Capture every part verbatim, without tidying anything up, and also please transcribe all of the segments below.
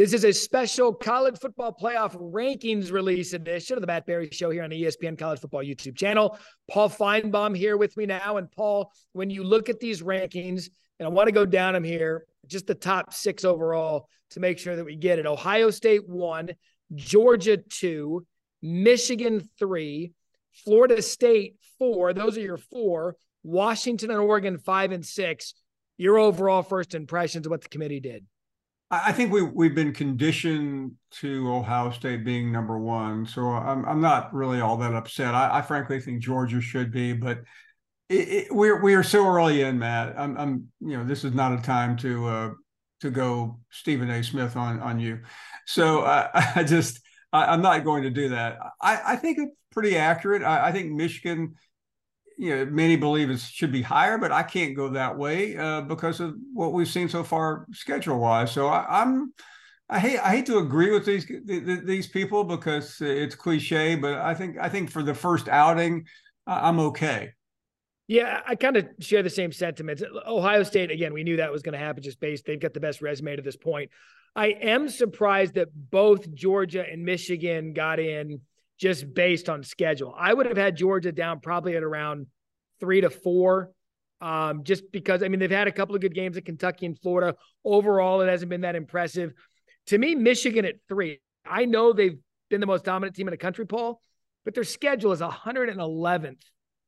This is a special college football playoff rankings release edition of the Matt Barrie Show here on the E S P N College Football YouTube channel. Paul Finebaum here with me now. And Paul, when you look at these rankings, and I want to go down them here, just the top six overall to make sure that we get it. Ohio State one, Georgia two, Michigan three, Florida State four. Those are your four. Washington and Oregon five and six. Your overall first impressions of what the committee did. I think we, we've been conditioned to Ohio State being number one, so I'm, I'm not really all that upset. I, I frankly think Georgia should be, but it, it, we're we are so early in, Matt. I'm, I'm you know this is not a time to uh, to go Stephen A. Smith on on you, so I, I just I, I'm not going to do that. I, I think it's pretty accurate. I, I think Michigan. You know, many believe it should be higher, but I can't go that way uh, because of what we've seen so far, schedule-wise. So I, I'm, I hate, I hate to agree with these these people because it's cliche, but I think, I think for the first outing, uh, I'm okay. Yeah, I kind of share the same sentiments. Ohio State, again, we knew that was going to happen just based. They've got the best resume to this point. I am surprised that both Georgia and Michigan got in. Just based on schedule, I would have had Georgia down probably at around three to four, um, just because, I mean, they've had a couple of good games at Kentucky and Florida. Overall, it hasn't been that impressive. To me, Michigan at three. I know they've been the most dominant team in the country, Paul, but their schedule is one hundred eleventh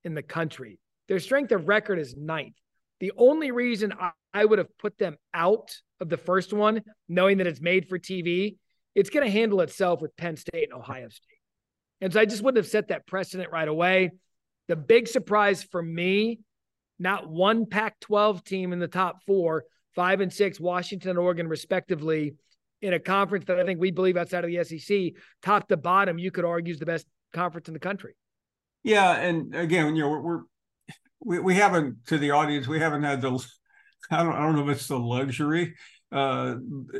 in the country. Their strength of record is ninth. The only reason I, I would have put them out of the first one, knowing that it's made for T V, it's going to handle itself with Penn State and Ohio State. And so I just wouldn't have set that precedent right away. The big surprise for me, not one Pac twelve team in the top four, five and six, Washington and Oregon respectively, in a conference that I think we believe outside of the S E C, top to bottom, you could argue is the best conference in the country. Yeah, and again, you know, we're, we're we we haven't, to the audience, we haven't had the, I don't I don't know if it's the luxury Uh,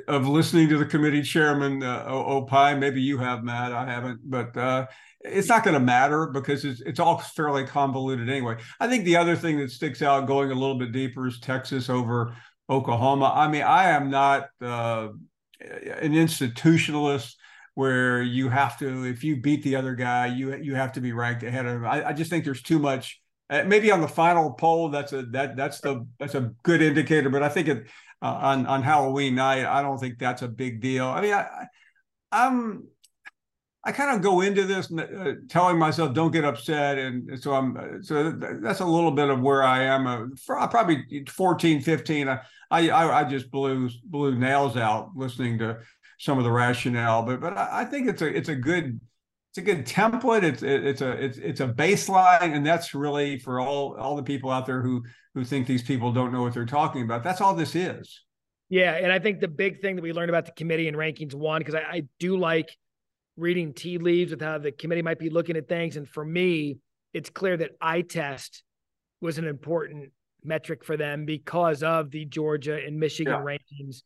of listening to the committee chairman uh, opine. Maybe you have, Matt. I haven't, but uh, it's not going to matter because it's, it's all fairly convoluted anyway. I think the other thing that sticks out, going a little bit deeper, is Texas over Oklahoma. I mean, I am not uh, an institutionalist where you have to, if you beat the other guy, you you have to be ranked ahead of him. I, I just think there's too much. Uh, maybe on the final poll, that's a that that's the that's a good indicator. But I think it. Uh, on on Halloween night, I don't think that's a big deal. I mean, I, I'm I kind of go into this uh, telling myself don't get upset, and so I'm so that's a little bit of where I am. Uh, for, uh, probably fourteen, fifteen. I I I just blew blew nails out listening to some of the rationale, but but I, I think it's a it's a good it's a good template. It's it, it's a it's it's a baseline, and that's really for all all the people out there who. who think these people don't know what they're talking about. That's all this is. Yeah, and I think the big thing that we learned about the committee and rankings one, because I, I do like reading tea leaves with how the committee might be looking at things. And for me, it's clear that eye test was an important metric for them because of the Georgia and Michigan yeah. rankings.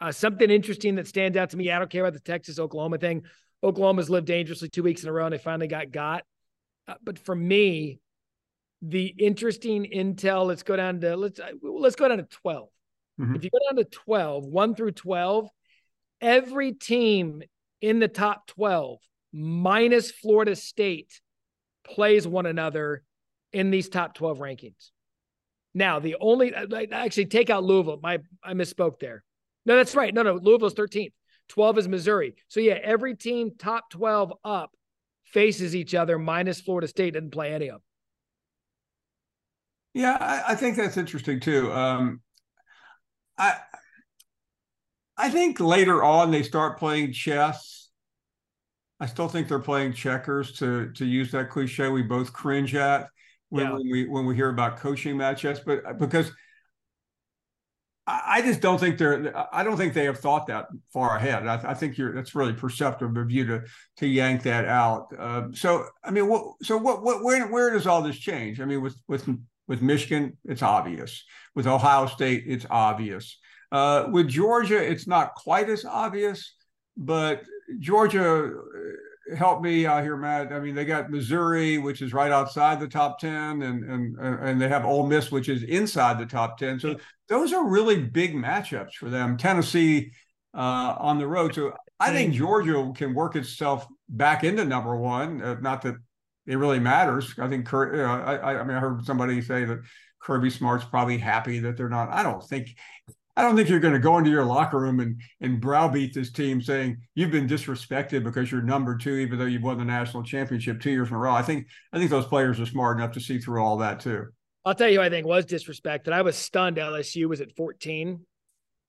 Uh, something interesting that stands out to me, I don't care about the Texas-Oklahoma thing. Oklahoma's lived dangerously two weeks in a row, and they finally got got. Uh, but for me, the interesting intel, let's go down to, let's, let's go down to twelve. Mm-hmm. If you go down to twelve, one through twelve, every team in the top twelve, minus Florida State, plays one another in these top twelve rankings. Now, the only, actually take out Louisville. My, I misspoke there. No, that's right. No, no, Louisville's thirteenth. twelve is Missouri. So yeah, every team top twelve up faces each other, minus Florida State didn't play any of them. Yeah, I, I think that's interesting too. Um, I I think later on they start playing chess. I still think they're playing checkers, to to use that cliche we both cringe at when, yeah. when we when we hear about coaching matches, but because I, I just don't think they're I don't think they have thought that far ahead. I, I think you're that's really perceptive of you to to yank that out. Uh, so I mean, what, so what what where where does all this change? I mean, with with With Michigan, it's obvious. With Ohio State, it's obvious. Uh, with Georgia, it's not quite as obvious, but Georgia, help me out here, Matt. I mean, they got Missouri, which is right outside the top ten, and and and they have Ole Miss, which is inside the top ten. So those are really big matchups for them. Tennessee uh, on the road. So I think Georgia can work itself back into number one. Uh, not that it really matters. I think, uh, I, I mean, I heard somebody say that Kirby Smart's probably happy that they're not. I don't think, I don't think you're going to go into your locker room and, and browbeat this team saying you've been disrespected because you're number two, even though you've won the national championship two years in a row. I think, I think those players are smart enough to see through all that too. I'll tell you who I think was disrespected. I was stunned. L S U was at fourteen.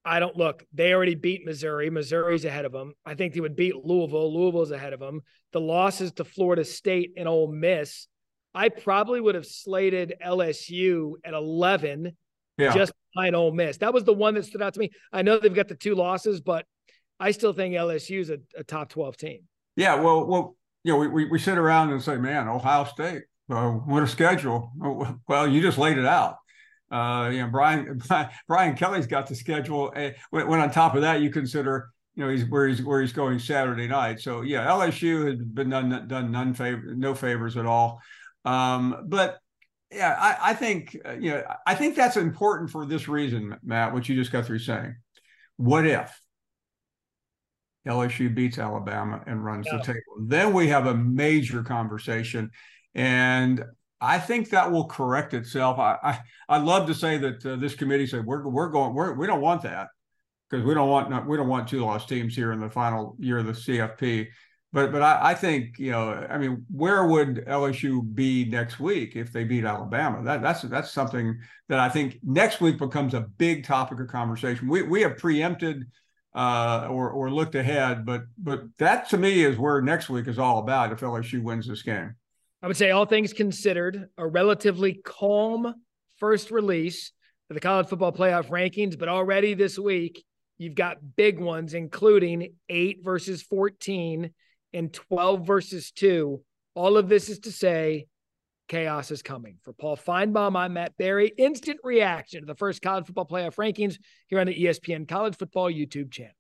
I don't look, they already beat Missouri. Missouri's ahead of them. I think they would beat Louisville. Louisville's ahead of them. The losses to Florida State and Ole Miss. I probably would have slated L S U at eleven, yeah. just behind Ole Miss. That was the one that stood out to me. I know they've got the two losses, but I still think L S U is a, a top twelve team. Yeah, well, well, you know, we, we, we sit around and say, man, Ohio State, uh, what a schedule. Well, you just laid it out. Uh, you know, Brian, Brian Brian Kelly's got the schedule. And when, when on top of that, you consider, you know, he's where he's where he's going Saturday night. So yeah, L S U has been done done none favor no favors at all. Um, but yeah, I, I think uh, you know I think that's important for this reason, Matt. What you just got through saying. What if L S U beats Alabama and runs yeah. the table? Then we have a major conversation, and I think that will correct itself. I I I'd love to say that uh, this committee said we're we're going we're, we don't want that because we don't want not, we don't want two loss teams here in the final year of the C F P. But but I, I think you know I mean where would L S U be next week if they beat Alabama? That that's that's something that I think next week becomes a big topic of conversation. We we have preempted uh, or or looked ahead, but but that to me is where next week is all about if L S U wins this game. I would say all things considered, a relatively calm first release of the college football playoff rankings, but already this week you've got big ones, including eight versus fourteen and twelve versus two. All of this is to say chaos is coming. For Paul Finebaum, I'm Matt Barrie. Instant reaction to the first college football playoff rankings here on the E S P N College Football YouTube channel.